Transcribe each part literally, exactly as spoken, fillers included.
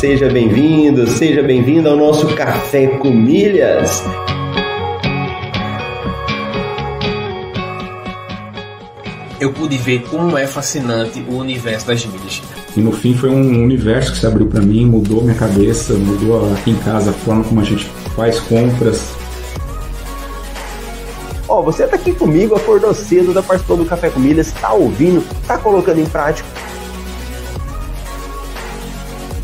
Seja bem-vindo, seja bem-vindo ao nosso Café com Milhas. Eu pude ver como é fascinante o universo das milhas. E no fim foi um universo que se abriu para mim, mudou minha cabeça, mudou aqui em casa a forma como a gente faz compras. Ó, oh, você tá aqui comigo, acordou cedo, tá participando do Café com Milhas, tá ouvindo, tá colocando em prática.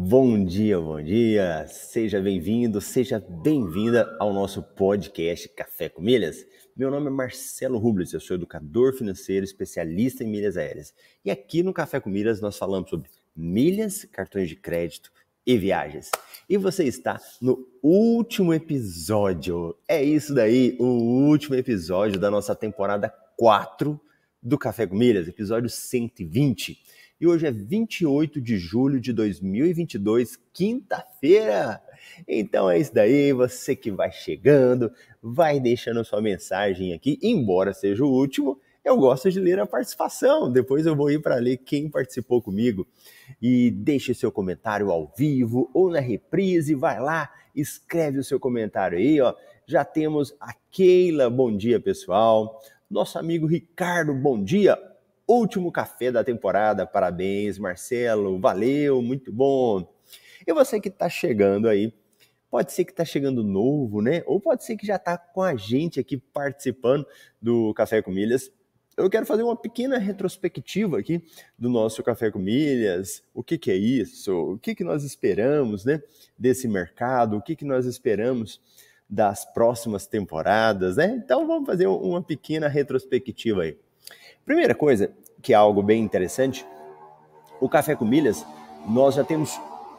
Bom dia, bom dia, seja bem-vindo, seja bem-vinda ao nosso podcast Café com Milhas. Meu nome é Marcelo Rubens, eu sou educador financeiro, especialista em milhas aéreas. E aqui no Café com Milhas nós falamos sobre milhas, cartões de crédito e viagens. E você está no último episódio, é isso daí, o último episódio da nossa temporada quatro do Café com Milhas, episódio cento e vinte. E hoje é vinte e oito de julho de dois mil e vinte e dois, quinta-feira. Então é isso daí, você que vai chegando, vai deixando sua mensagem aqui, embora seja o último, eu gosto de ler a participação, depois eu vou ir para ler quem participou comigo. E deixe seu comentário ao vivo ou na reprise, vai lá, escreve o seu comentário aí, ó. Já temos a Keila, bom dia pessoal, nosso amigo Ricardo, bom dia. Último café da temporada, parabéns Marcelo, valeu, muito bom. E você que está chegando aí, pode ser que está chegando novo, né? Ou pode ser que já está com a gente aqui participando do Café com Milhas. Eu quero fazer uma pequena retrospectiva aqui do nosso Café com Milhas. O que que é isso? O que que nós esperamos, né? Desse mercado, o que que nós esperamos das próximas temporadas, né? Então vamos fazer uma pequena retrospectiva aí. Primeira coisa, que é algo bem interessante, o Café com Milhas, nós já temos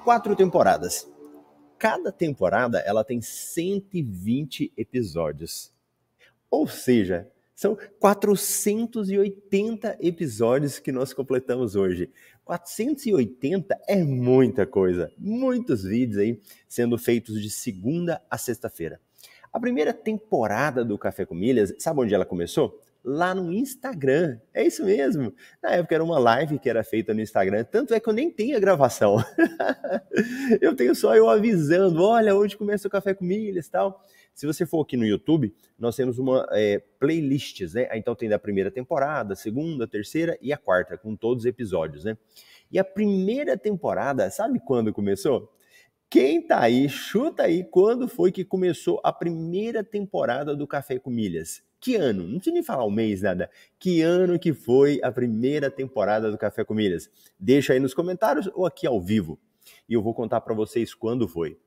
quatro temporadas. Cada temporada, ela tem cento e vinte episódios. Ou seja, são quatrocentos e oitenta episódios que nós completamos hoje. quatrocentos e oitenta é muita coisa. Muitos vídeos aí sendo feitos de segunda a sexta-feira. A primeira temporada do Café com Milhas, sabe onde ela começou? Lá no Instagram, é isso mesmo. Na época era uma live que era feita no Instagram, tanto é que eu nem tenho a gravação. Eu tenho só eu avisando, olha, hoje começa o Café com Milhas e tal. Se você for aqui no YouTube, nós temos uma é, playlists, né? Então tem da primeira temporada, segunda, terceira e a quarta, com todos os episódios, né? E a primeira temporada, sabe quando começou? Quem tá aí, chuta aí, quando foi que começou a primeira temporada do Café com Milhas? Que ano? Não precisa nem falar o mês, nada. Que ano que foi a primeira temporada do Café com Milhas? Deixa aí nos comentários ou aqui ao vivo. E eu vou contar para vocês quando foi.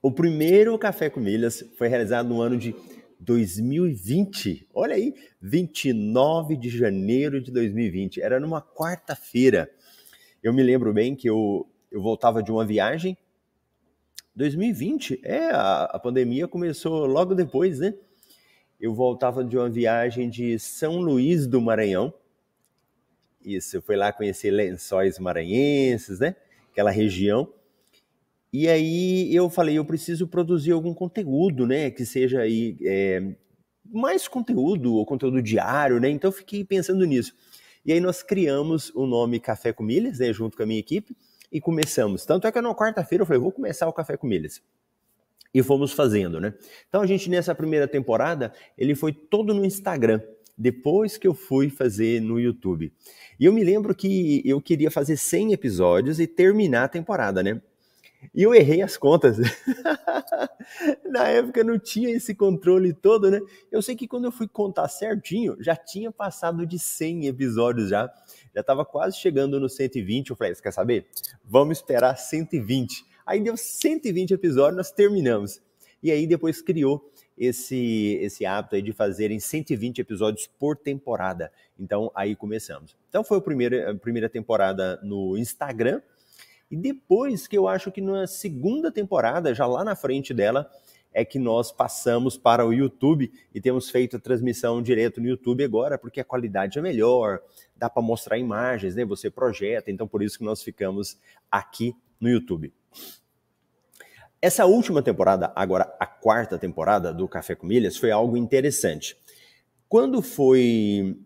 O primeiro Café com Milhas foi realizado no ano de dois mil e vinte. Olha aí, vinte e nove de janeiro de dois mil e vinte. Era numa quarta-feira. Eu me lembro bem que eu, eu voltava de uma viagem. dois mil e vinte, é, a, a pandemia começou logo depois, né? Eu voltava de uma viagem de São Luís do Maranhão. Isso, foi lá conhecer Lençóis Maranhenses, né? Aquela região. E aí eu falei, eu preciso produzir algum conteúdo, né? Que seja aí é, mais conteúdo, ou conteúdo diário, né? Então eu fiquei pensando nisso. E aí nós criamos o nome Café com Milhas, né? Junto com a minha equipe. E começamos. Tanto é que na quarta-feira eu falei, vou começar o Café com Milhas. E fomos fazendo, né? Então a gente, nessa primeira temporada, ele foi todo no Instagram. Depois que eu fui fazer no YouTube. E eu me lembro que eu queria fazer cem episódios e terminar a temporada, né? E eu errei as contas. Na época não tinha esse controle todo, né? Eu sei que quando eu fui contar certinho, já tinha passado de cem episódios já. Já estava quase chegando no cento e vinte. Eu falei, você quer saber? Vamos esperar cento e vinte. Aí deu cento e vinte episódios, nós terminamos. E aí depois criou esse, esse hábito aí de fazerem cento e vinte episódios por temporada. Então aí começamos. Então foi a primeira, a primeira temporada no Instagram. E depois, que eu acho que na segunda temporada, já lá na frente dela, é que nós passamos para o YouTube e temos feito a transmissão direto no YouTube agora, porque a qualidade é melhor, dá para mostrar imagens, né? Você projeta, então por isso que nós ficamos aqui no YouTube. Essa última temporada, agora a quarta temporada do Café com Milhas, foi algo interessante. Quando foi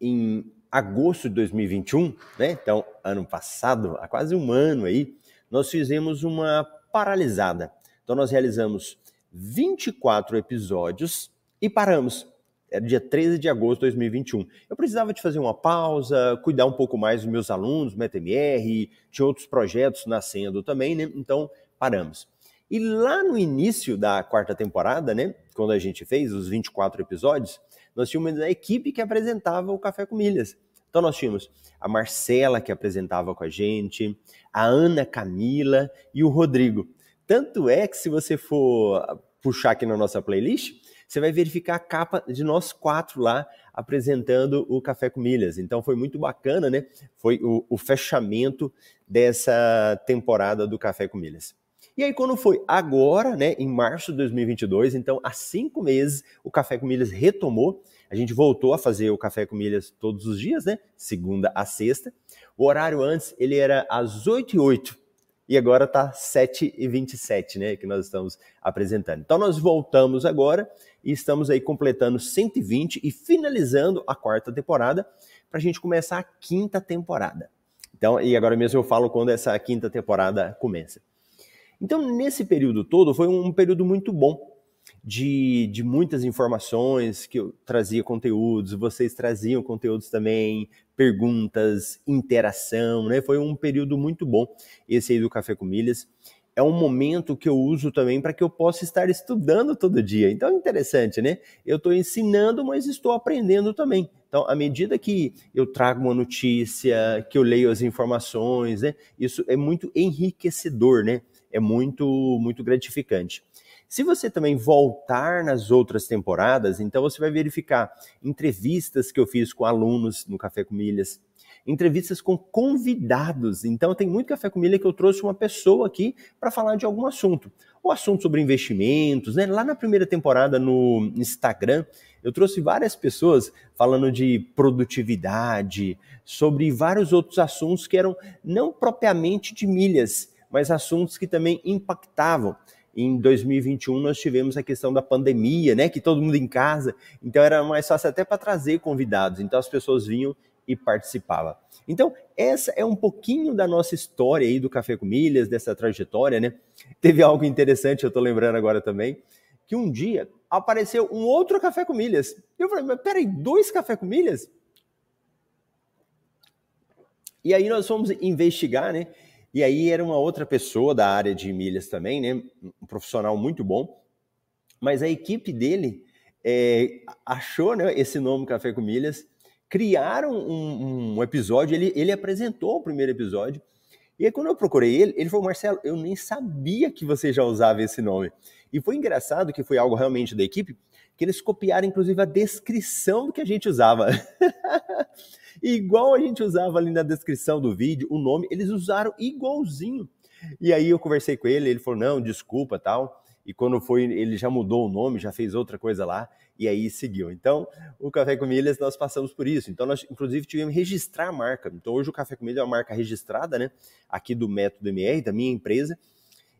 em agosto de dois mil e vinte e um, né? Então ano passado, há quase um ano aí, nós fizemos uma paralisada. Então nós realizamos vinte e quatro episódios e paramos. Era dia treze de agosto de dois mil e vinte e um. Eu precisava de fazer uma pausa, cuidar um pouco mais dos meus alunos, MetaMR, tinha outros projetos nascendo também, né? Então paramos. E lá no início da quarta temporada, né, quando a gente fez os vinte e quatro episódios, nós tínhamos a equipe que apresentava o Café com Milhas. Então nós tínhamos a Marcela, que apresentava com a gente, a Ana Camila e o Rodrigo. Tanto é que, se você for puxar aqui na nossa playlist, você vai verificar a capa de nós quatro lá apresentando o Café com Milhas. Então foi muito bacana, né? Foi o, o fechamento dessa temporada do Café com Milhas. E aí, quando foi agora, né, em março de dois mil e vinte e dois, então há cinco meses, o Café com Milhas retomou. A gente voltou a fazer o Café com Milhas todos os dias, né? Segunda a sexta. O horário antes, ele era às oito e oito. E agora está sete e vinte e sete, né, que nós estamos apresentando. Então nós voltamos agora e estamos aí completando cento e vinte e finalizando a quarta temporada para a gente começar a quinta temporada. Então, e agora mesmo eu falo quando essa quinta temporada começa. Então nesse período todo foi um período muito bom de, de muitas informações, que eu trazia conteúdos, vocês traziam conteúdos também, perguntas, interação, né? Foi um período muito bom esse aí do Café com Milhas. É um momento que eu uso também para que eu possa estar estudando todo dia. Então é interessante, né? Eu estou ensinando, mas estou aprendendo também. Então, à medida que eu trago uma notícia, que eu leio as informações, né? Isso é muito enriquecedor, né? É muito, muito gratificante. Se você também voltar nas outras temporadas, então você vai verificar entrevistas que eu fiz com alunos no Café com Milhas, entrevistas com convidados. Então tem muito Café com Milhas que eu trouxe uma pessoa aqui para falar de algum assunto. O assunto sobre investimentos, né? Lá na primeira temporada no Instagram, eu trouxe várias pessoas falando de produtividade, sobre vários outros assuntos que eram não propriamente de milhas, mas assuntos que também impactavam. Em dois mil e vinte e um, nós tivemos a questão da pandemia, né? Que todo mundo em casa. Então, era mais fácil até para trazer convidados. Então, as pessoas vinham e participavam. Então, essa é um pouquinho da nossa história aí do Café com Milhas, dessa trajetória, né? Teve algo interessante, eu estou lembrando agora também, que um dia apareceu um outro Café com Milhas. E eu falei, mas peraí, dois Café com Milhas? E aí, nós fomos investigar, né? E aí era uma outra pessoa da área de milhas também, né? Um profissional muito bom, mas a equipe dele é, achou, né, esse nome Café com Milhas, criaram um, um episódio, ele, ele apresentou o primeiro episódio, e aí quando eu procurei ele, ele falou, Marcelo, eu nem sabia que você já usava esse nome. E foi engraçado que foi algo realmente da equipe, que eles copiaram inclusive a descrição do que a gente usava. Igual a gente usava ali na descrição do vídeo, o nome, eles usaram igualzinho. E aí eu conversei com ele, ele falou, não, desculpa, tal. E quando foi, ele já mudou o nome, já fez outra coisa lá, e aí seguiu. Então, o Café com Milhas, nós passamos por isso. Então, nós, inclusive, tivemos que registrar a marca. Então, hoje o Café com Milhas é uma marca registrada, né? Aqui do Método M R, da minha empresa.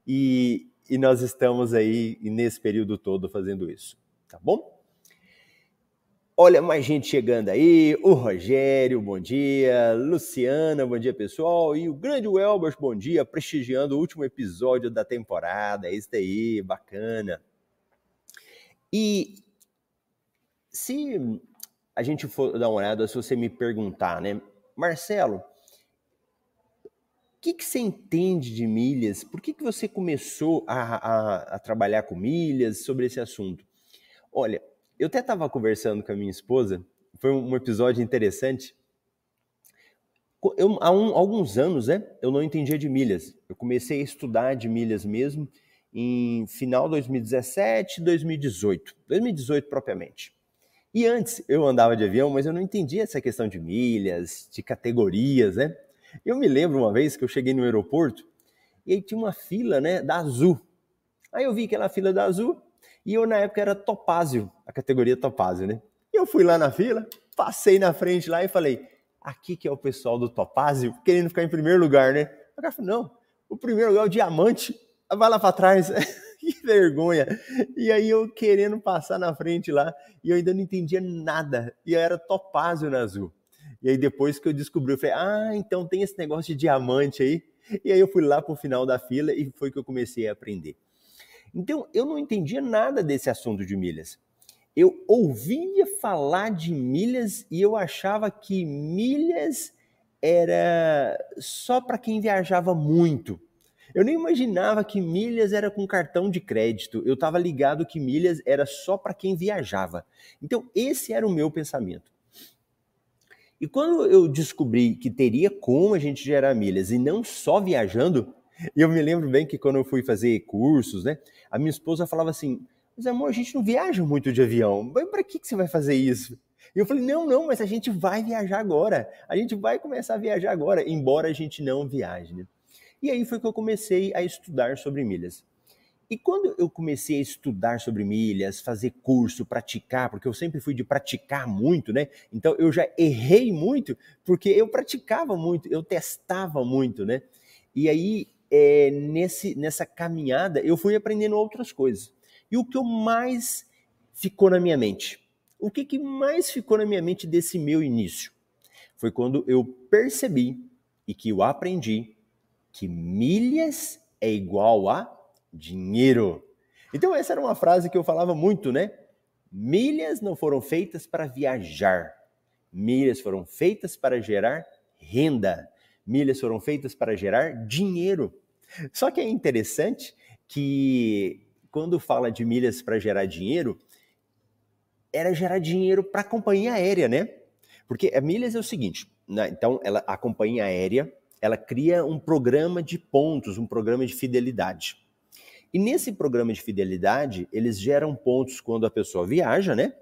E, e nós estamos aí, nesse período todo, fazendo isso. Tá bom? Olha, mais gente chegando aí, o Rogério, bom dia, Luciana, bom dia pessoal, e o grande Welbert, bom dia, prestigiando o último episódio da temporada, é isso aí, bacana. E se a gente for dar uma olhada, se você me perguntar, né, Marcelo, o que, que você entende de milhas? Por que, que você começou a, a, a trabalhar com milhas, sobre esse assunto? Olha, eu até estava conversando com a minha esposa, foi um episódio interessante. Eu, há um, alguns anos, né, eu não entendia de milhas. Eu comecei a estudar de milhas mesmo em final de dois mil e dezessete, dois mil e dezoito. dois mil e dezoito propriamente. E antes eu andava de avião, mas eu não entendia essa questão de milhas, de categorias, né? Eu me lembro uma vez que eu cheguei no aeroporto e aí tinha uma fila, né, da Azul. Aí eu vi que era a fila da Azul e eu na época era Topázio, a categoria Topázio, né? E eu fui lá na fila, passei na frente lá e falei, aqui que é o pessoal do Topázio querendo ficar em primeiro lugar, né? O cara falou, não, o primeiro lugar é o diamante, vai lá para trás. Que vergonha. E aí eu querendo passar na frente lá e eu ainda não entendia nada. E eu era Topázio na Azul. E aí depois que eu descobri, eu falei, ah, então tem esse negócio de diamante aí. E aí eu fui lá pro final da fila e foi que eu comecei a aprender. Então eu não entendia nada desse assunto de milhas. Eu ouvia falar de milhas e eu achava que milhas era só para quem viajava muito. Eu nem imaginava que milhas era com cartão de crédito. Eu estava ligado que milhas era só para quem viajava. Então esse era o meu pensamento. E quando eu descobri que teria como a gente gerar milhas e não só viajando, eu me lembro bem que quando eu fui fazer cursos, né, a minha esposa falava assim, mas amor, a gente não viaja muito de avião, para que, que você vai fazer isso? E eu falei, não, não, mas a gente vai viajar agora, a gente vai começar a viajar agora, embora a gente não viaje, né? E aí foi que eu comecei a estudar sobre milhas. E quando eu comecei a estudar sobre milhas, fazer curso, praticar, porque eu sempre fui de praticar muito, né? Então eu já errei muito, porque eu praticava muito, eu testava muito, né? E aí, é, nesse, nessa caminhada, eu fui aprendendo outras coisas. E o que eu mais ficou na minha mente? O que, que mais ficou na minha mente desse meu início? Foi quando eu percebi e que eu aprendi que milhas é igual a dinheiro. Então essa era uma frase que eu falava muito, né? Milhas não foram feitas para viajar. Milhas foram feitas para gerar renda. Milhas foram feitas para gerar dinheiro. Só que é interessante que quando fala de milhas para gerar dinheiro, era gerar dinheiro para a companhia aérea, né? Porque a milhas é o seguinte, né? Então ela, a companhia aérea, ela cria um programa de pontos, um programa de fidelidade. E nesse programa de fidelidade, eles geram pontos quando a pessoa viaja, né?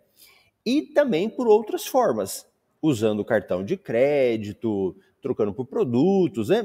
E também por outras formas, usando cartão de crédito, trocando por produtos, né?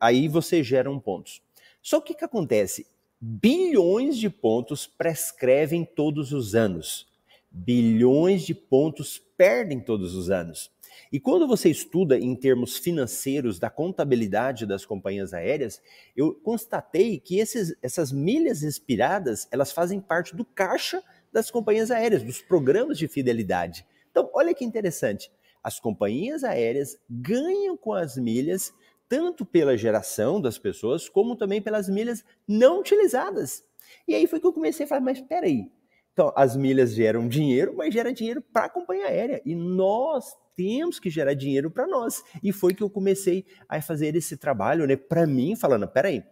Aí você gera um pontos. Só que o que acontece? Bilhões de pontos prescrevem todos os anos. Bilhões de pontos perdem todos os anos. E quando você estuda em termos financeiros da contabilidade das companhias aéreas, eu constatei que esses, essas milhas expiradas, elas fazem parte do caixa das companhias aéreas, dos programas de fidelidade. Então, olha que interessante. As companhias aéreas ganham com as milhas, tanto pela geração das pessoas, como também pelas milhas não utilizadas. E aí foi que eu comecei a falar, mas peraí, então as milhas geram dinheiro, mas gera dinheiro para a companhia aérea. E nós temos que gerar dinheiro para nós. E foi que eu comecei a fazer esse trabalho, né, para mim, falando, peraí,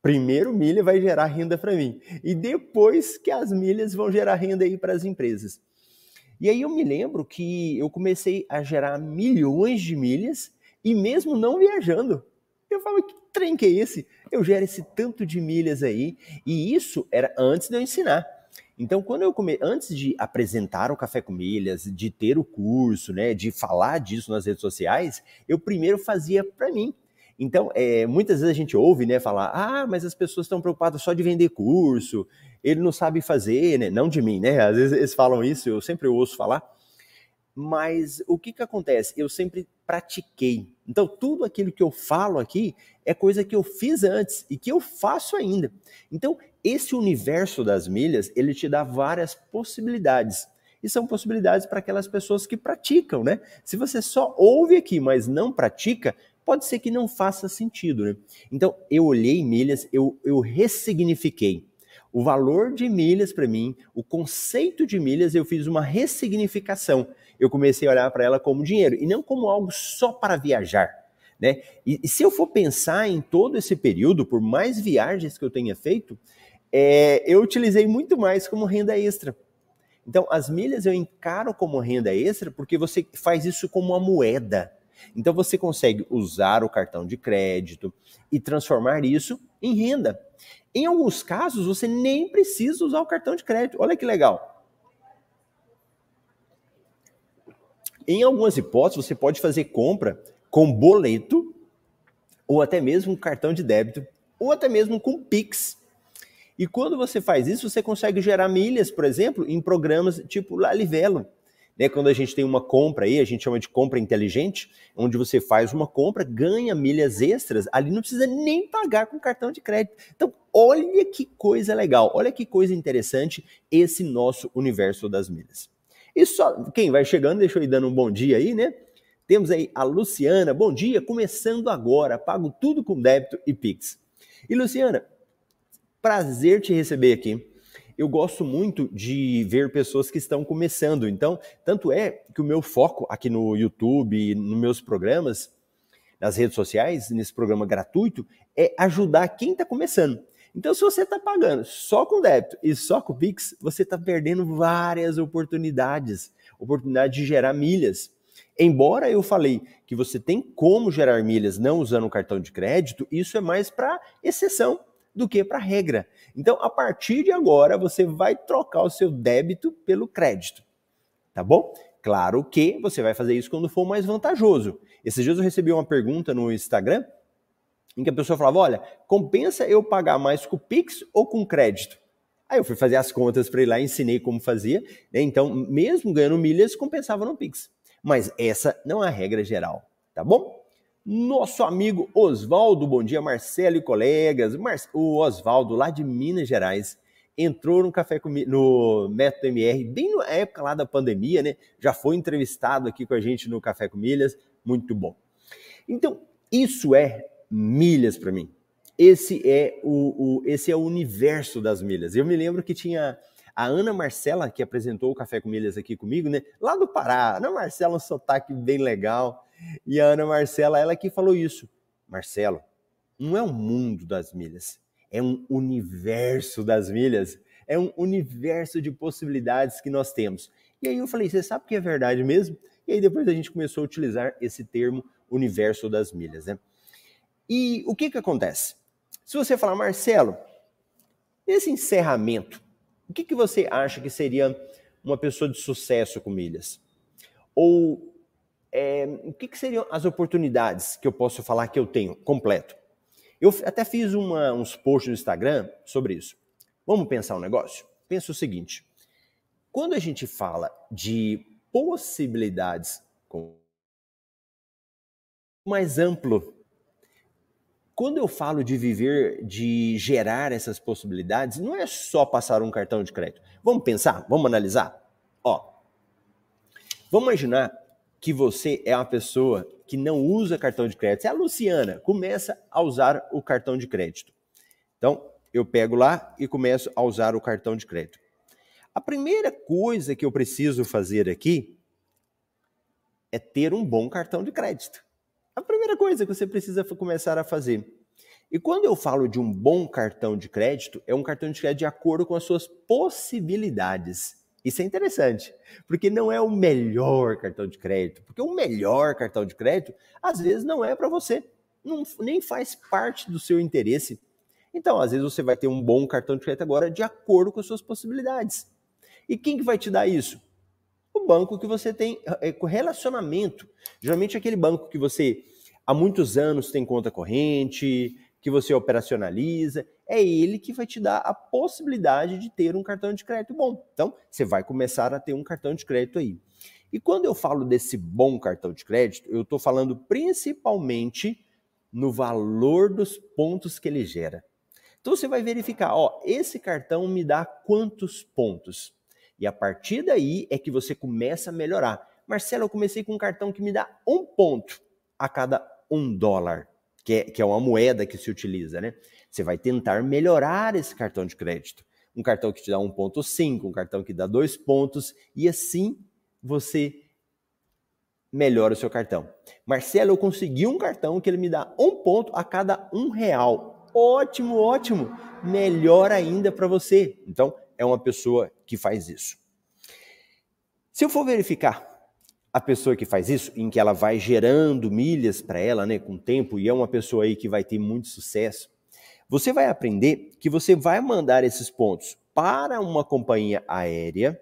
primeiro milha vai gerar renda para mim, e depois que as milhas vão gerar renda aí para as empresas. E aí eu me lembro que eu comecei a gerar milhões de milhas, e mesmo não viajando. Eu falo, que trem que é esse? Eu gero esse tanto de milhas aí, e isso era antes de eu ensinar. Então, quando eu come... antes de apresentar o Café com Milhas, de ter o curso, né, de falar disso nas redes sociais, eu primeiro fazia para mim. Então, é, muitas vezes a gente ouve, né, falar, ah, mas as pessoas estão preocupadas só de vender curso, ele não sabe fazer, né? Não de mim, né? Às vezes eles falam isso, eu sempre ouço falar. Mas o que que acontece? Eu sempre pratiquei. Então, tudo aquilo que eu falo aqui é coisa que eu fiz antes e que eu faço ainda. Então, esse universo das milhas, ele te dá várias possibilidades. E são possibilidades para aquelas pessoas que praticam, né? Se você só ouve aqui, mas não pratica, pode ser que não faça sentido, né? Então, eu olhei milhas, eu, eu ressignifiquei. O valor de milhas para mim, o conceito de milhas, eu fiz uma ressignificação. Eu comecei a olhar para ela como dinheiro e não como algo só para viajar, né? E, e se eu for pensar em todo esse período, por mais viagens que eu tenha feito, é, eu utilizei muito mais como renda extra. Então, as milhas eu encaro como renda extra porque você faz isso como uma moeda. Então, você consegue usar o cartão de crédito e transformar isso em renda. Em alguns casos, você nem precisa usar o cartão de crédito. Olha que legal. Em algumas hipóteses, você pode fazer compra com boleto ou até mesmo um cartão de débito, ou até mesmo com Pix. E quando você faz isso, você consegue gerar milhas, por exemplo, em programas tipo Livelo, né? Quando a gente tem uma compra aí, a gente chama de compra inteligente, onde você faz uma compra, ganha milhas extras, ali não precisa nem pagar com cartão de crédito. Então, olha que coisa legal, olha que coisa interessante esse nosso universo das milhas. E só quem vai chegando, deixa eu ir dando um bom dia aí, né? Temos aí a Luciana, bom dia, começando agora, pago tudo com débito e Pix. E Luciana, prazer te receber aqui. Eu gosto muito de ver pessoas que estão começando, então, tanto é que o meu foco aqui no YouTube, nos meus programas, nas redes sociais, nesse programa gratuito, é ajudar quem está começando. Então, se você está pagando só com débito e só com Pix, você está perdendo várias oportunidades, oportunidade de gerar milhas. Embora eu falei que você tem como gerar milhas não usando um cartão de crédito, isso é mais para exceção do que para regra. Então, a partir de agora, você vai trocar o seu débito pelo crédito, tá bom? Claro que você vai fazer isso quando for mais vantajoso. Esses dias eu recebi uma pergunta no Instagram, em que a pessoa falava, olha, compensa eu pagar mais com Pix ou com crédito? Aí eu fui fazer as contas para ir lá, ensinei como fazia, né? Então, mesmo ganhando milhas, compensava no Pix. Mas essa não é a regra geral, tá bom? Nosso amigo Oswaldo, bom dia, Marcelo e colegas. O Oswaldo, lá de Minas Gerais, entrou no Café com Milhas, no Método M R, bem na época lá da pandemia, né? Já foi entrevistado aqui com a gente no Café com Milhas, muito bom. Então, isso é milhas para mim. Esse é o, o, esse é o universo das milhas. Eu me lembro que tinha a Ana Marcela, que apresentou o Café com Milhas aqui comigo, né? Lá do Pará. A Ana Marcela, um sotaque bem legal. E a Ana Marcela, ela que falou isso. Marcelo, não é um mundo das milhas, é um universo das milhas, é um universo de possibilidades que nós temos. E aí eu falei, você sabe que é verdade mesmo? E aí depois a gente começou a utilizar esse termo universo das milhas, né? E o que que acontece? Se você falar, Marcelo, nesse encerramento, o que que você acha que seria uma pessoa de sucesso com milhas? Ou... É, o que, que seriam as oportunidades que eu posso falar que eu tenho, completo? Eu até fiz uma, uns posts no Instagram sobre isso. Vamos pensar um negócio? Pensa o seguinte, quando a gente fala de possibilidades com mais amplo, quando eu falo de viver, de gerar essas possibilidades, não é só passar um cartão de crédito. Vamos pensar? Vamos analisar? Ó, vamos imaginar que você é uma pessoa que não usa cartão de crédito. Se a Luciana começa a usar o cartão de crédito. Então, eu pego lá e começo a usar o cartão de crédito. A primeira coisa que eu preciso fazer aqui é ter um bom cartão de crédito. A primeira coisa que você precisa começar a fazer. E quando eu falo de um bom cartão de crédito, é um cartão de crédito de acordo com as suas possibilidades. Isso é interessante, porque não é o melhor cartão de crédito, porque o melhor cartão de crédito, às vezes, não é para você, não, nem faz parte do seu interesse. Então, às vezes, você vai ter um bom cartão de crédito agora de acordo com as suas possibilidades. E quem que vai te dar isso? O banco que você tem relacionamento. Geralmente, é aquele banco que você, há muitos anos, tem conta corrente, que você operacionaliza, é ele que vai te dar a possibilidade de ter um cartão de crédito bom. Então, você vai começar a ter um cartão de crédito aí. E quando eu falo desse bom cartão de crédito, eu estou falando principalmente no valor dos pontos que ele gera. Então, você vai verificar, ó, esse cartão me dá quantos pontos? E a partir daí é que você começa a melhorar. Marcelo, eu comecei com um cartão que me dá um ponto a cada um dólar. Que é, que é uma moeda que se utiliza, né? Você vai tentar melhorar esse cartão de crédito. Um cartão que te dá um ponto cinco, um cartão que dá dois pontos, e assim você melhora o seu cartão. Marcelo, eu consegui um cartão que ele me dá um ponto a cada um real. Ótimo, ótimo! Melhor ainda para você. Então, é uma pessoa que faz isso. Se eu for verificar a pessoa que faz isso, em que ela vai gerando milhas para ela, né, com o tempo, e é uma pessoa aí que vai ter muito sucesso, você vai aprender que você vai mandar esses pontos para uma companhia aérea,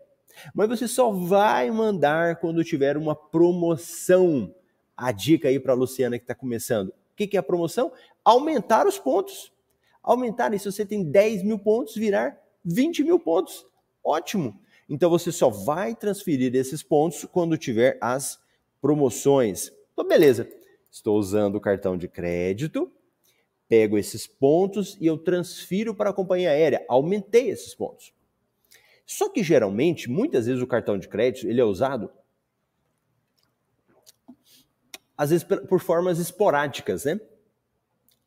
mas você só vai mandar quando tiver uma promoção. A dica aí para a Luciana que está começando, que, que é a promoção? Aumentar os pontos. Aumentar, e se você tem dez mil pontos, virar vinte mil pontos. Ótimo! Então você só vai transferir esses pontos quando tiver as promoções. Então beleza, estou usando o cartão de crédito, pego esses pontos e eu transfiro para a companhia aérea. Aumentei esses pontos. Só que geralmente, muitas vezes o cartão de crédito ele é usado às vezes por formas esporádicas, né?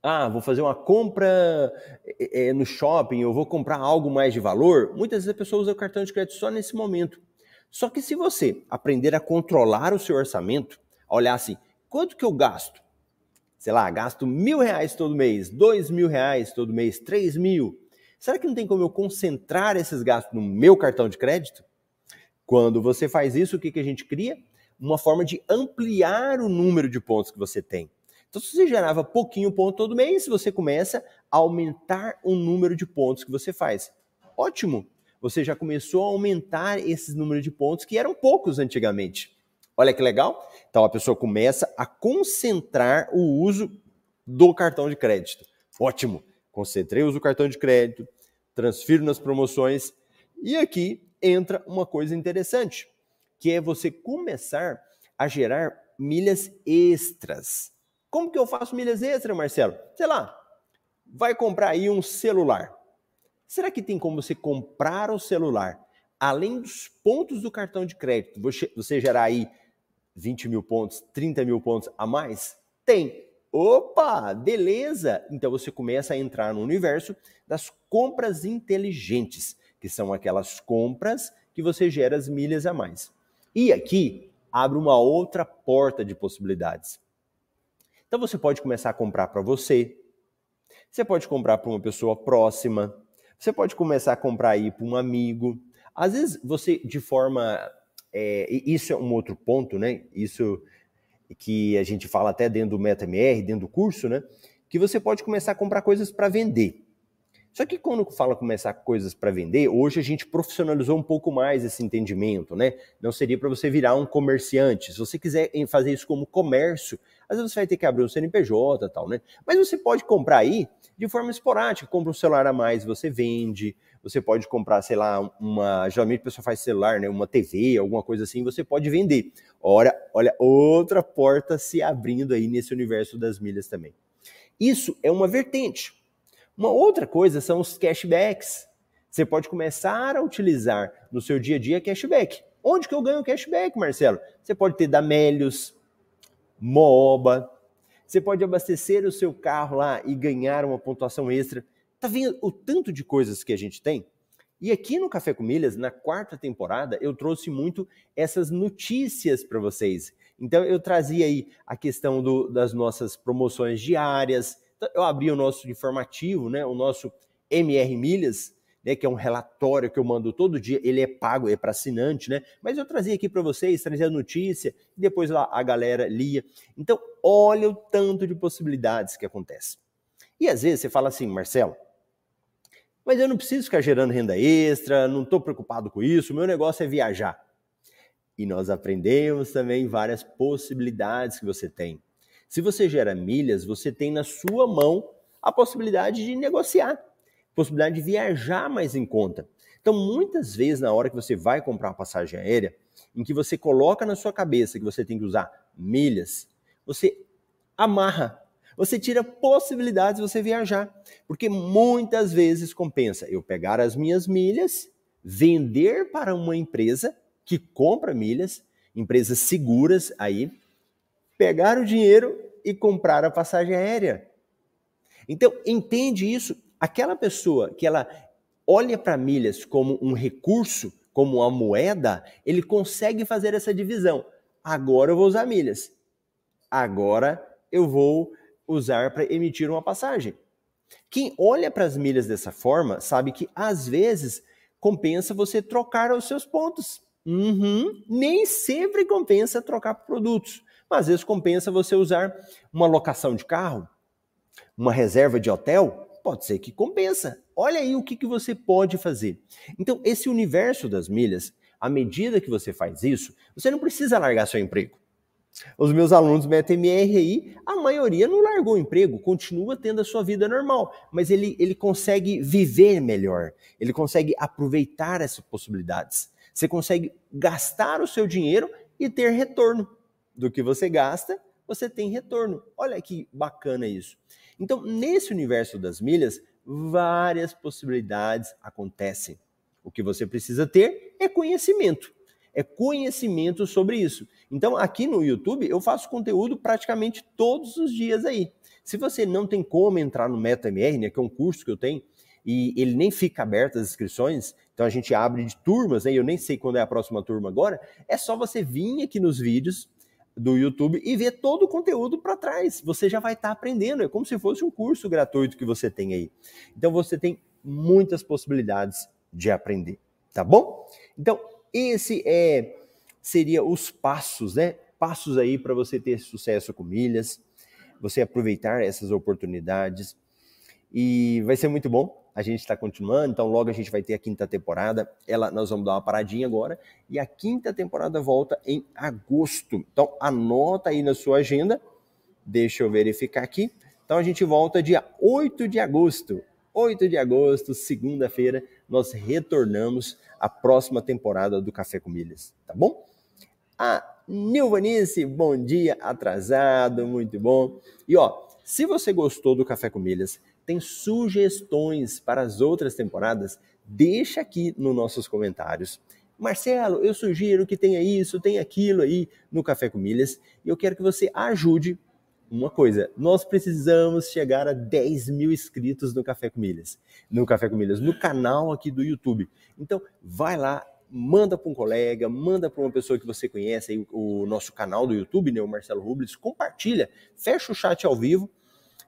Ah, vou fazer uma compra é, no shopping, eu vou comprar algo mais de valor. Muitas vezes a pessoa usa o cartão de crédito só nesse momento. Só que se você aprender a controlar o seu orçamento, a olhar assim, quanto que eu gasto? Sei lá, gasto mil reais todo mês, dois mil reais todo mês, três mil. Será que não tem como eu concentrar esses gastos no meu cartão de crédito? Quando você faz isso, o que, que a gente cria? Uma forma de ampliar o número de pontos que você tem. Então, se você gerava pouquinho ponto todo mês, você começa a aumentar o número de pontos que você faz. Ótimo! Você já começou a aumentar esses número de pontos que eram poucos antigamente. Olha que legal! Então, a pessoa começa a concentrar o uso do cartão de crédito. Ótimo! Concentrei o uso do cartão de crédito, transfiro nas promoções. E aqui entra uma coisa interessante, que é você começar a gerar milhas extras. Como que eu faço milhas extras, Marcelo? Sei lá, vai comprar aí um celular. Será que tem como você comprar o celular? Além dos pontos do cartão de crédito, você gerar aí vinte mil pontos, trinta mil pontos a mais? Tem. Opa, beleza! Então você começa a entrar no universo das compras inteligentes, que são aquelas compras que você gera as milhas a mais. E aqui abre uma outra porta de possibilidades. Então você pode começar a comprar para você, você pode comprar para uma pessoa próxima, você pode começar a comprar aí para um amigo. Às vezes você, de forma... É, isso é um outro ponto, né? Isso que a gente fala até dentro do MetaMR, dentro do curso, né? Que você pode começar a comprar coisas para vender. Só que quando fala começar coisas para vender, hoje a gente profissionalizou um pouco mais esse entendimento, né? Não seria para você virar um comerciante. Se você quiser fazer isso como comércio, às vezes você vai ter que abrir um C N P J e tal, né? Mas você pode comprar aí de forma esporádica. Compra um celular a mais, você vende. Você pode comprar, sei lá, uma... Geralmente a pessoa faz celular, né? Uma T V, alguma coisa assim, você pode vender. Ora, olha, outra porta se abrindo aí nesse universo das milhas também. Isso é uma vertente. Uma outra coisa são os cashbacks. Você pode começar a utilizar no seu dia a dia cashback. Onde que eu ganho cashback, Marcelo? Você pode ter Damélios, Mooba. Você pode abastecer o seu carro lá e ganhar uma pontuação extra. Tá vendo o tanto de coisas que a gente tem? E aqui no Café com Milhas, na quarta temporada, eu trouxe muito essas notícias para vocês. Então eu trazia aí a questão do, das nossas promoções diárias. Eu abri o nosso informativo, né, o nosso M R Milhas, né, que é um relatório que eu mando todo dia, ele é pago, é para assinante, né? Mas eu trazia aqui para vocês, trazia a notícia, e depois lá a galera lia. Então, olha o tanto de possibilidades que acontece. E às vezes você fala assim, Marcelo, mas eu não preciso ficar gerando renda extra, não estou preocupado com isso, meu negócio é viajar. E nós aprendemos também várias possibilidades que você tem. Se você gera milhas, você tem na sua mão a possibilidade de negociar, possibilidade de viajar mais em conta. Então, muitas vezes, na hora que você vai comprar uma passagem aérea, em que você coloca na sua cabeça que você tem que usar milhas, você amarra, você tira possibilidades de você viajar. Porque muitas vezes compensa eu pegar as minhas milhas, vender para uma empresa que compra milhas, empresas seguras aí, pegar o dinheiro e comprar a passagem aérea. Então, entende isso? Aquela pessoa que ela olha para milhas como um recurso, como uma moeda, ele consegue fazer essa divisão. Agora eu vou usar milhas. Agora eu vou usar para emitir uma passagem. Quem olha para as milhas dessa forma sabe que, às vezes, compensa você trocar os seus pontos. Uhum. Nem sempre compensa trocar por produtos. Às vezes compensa você usar uma locação de carro, uma reserva de hotel, pode ser que compensa. Olha aí o que, que você pode fazer. Então, esse universo das milhas, à medida que você faz isso, você não precisa largar seu emprego. Os meus alunos do MetaMR aí, a maioria não largou o emprego, continua tendo a sua vida normal, mas ele, ele consegue viver melhor, ele consegue aproveitar essas possibilidades. Você consegue gastar o seu dinheiro e ter retorno. Do que você gasta, você tem retorno. Olha que bacana isso. Então, nesse universo das milhas, várias possibilidades acontecem. O que você precisa ter é conhecimento. É conhecimento sobre isso. Então, aqui no YouTube, eu faço conteúdo praticamente todos os dias aí. Se você não tem como entrar no MetaMR, né, que é um curso que eu tenho, e ele nem fica aberto às inscrições, então a gente abre de turmas, né, eu nem sei quando é a próxima turma agora, é só você vir aqui nos vídeos do YouTube e ver todo o conteúdo para trás. Você já vai estar aprendendo, é como se fosse um curso gratuito que você tem aí. Então, você tem muitas possibilidades de aprender, tá bom? Então, Esse é, seria os passos, né? Passos aí para você ter sucesso com milhas, você aproveitar essas oportunidades. E vai ser muito bom. A gente está continuando, então logo a gente vai ter a quinta temporada. Ela, nós vamos dar uma paradinha agora. E a quinta temporada volta em agosto. Então anota aí na sua agenda. Deixa eu verificar aqui. Então a gente volta dia oito de agosto. oito de agosto, segunda-feira, nós retornamos à próxima temporada do Café com Milhas, tá bom? A Nilvanice, bom dia, atrasado, muito bom. E ó, se você gostou do Café com Milhas, tem sugestões para as outras temporadas, deixa aqui nos nossos comentários. Marcelo, eu sugiro que tenha isso, tenha aquilo aí no Café com Milhas, e eu quero que você ajude uma coisa, nós precisamos chegar a dez mil inscritos no Café com Milhas, no Café com Milhas, no canal aqui do YouTube. Então, vai lá, manda para um colega, manda para uma pessoa que você conhece, aí, o nosso canal do YouTube, né, o Marcelo Rubens, compartilha, fecha o chat ao vivo,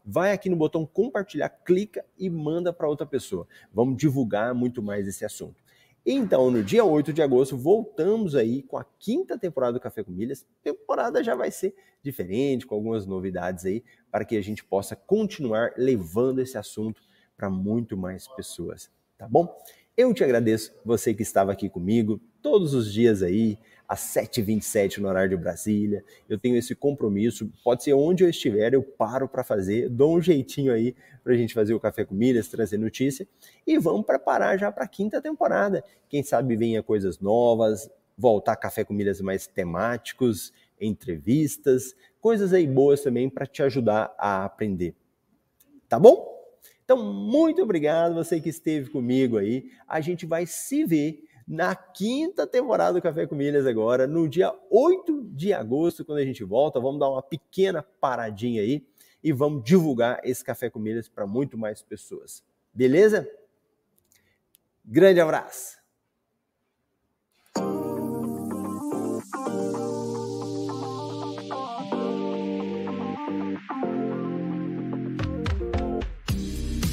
vai aqui no botão compartilhar, clica e manda para outra pessoa. Vamos divulgar muito mais esse assunto. Então, no dia oito de agosto, voltamos aí com a quinta temporada do Café com Milhas. A temporada já vai ser diferente, com algumas novidades aí, para que a gente possa continuar levando esse assunto para muito mais pessoas, tá bom? Eu te agradeço, você que estava aqui comigo todos os dias aí, às sete e vinte e sete no horário de Brasília. Eu tenho esse compromisso, pode ser onde eu estiver, eu paro para fazer, dou um jeitinho aí para a gente fazer o Café com Milhas, trazer notícia. E vamos preparar já para a quinta temporada. Quem sabe venha coisas novas, voltar Café com Milhas mais temáticos, entrevistas, coisas aí boas também para te ajudar a aprender. Tá bom? Então, muito obrigado você que esteve comigo aí. A gente vai se ver na quinta temporada do Café com Milhas agora, no dia oito de agosto, quando a gente volta. Vamos dar uma pequena paradinha aí e vamos divulgar esse Café com Milhas para muito mais pessoas. Beleza? Grande abraço!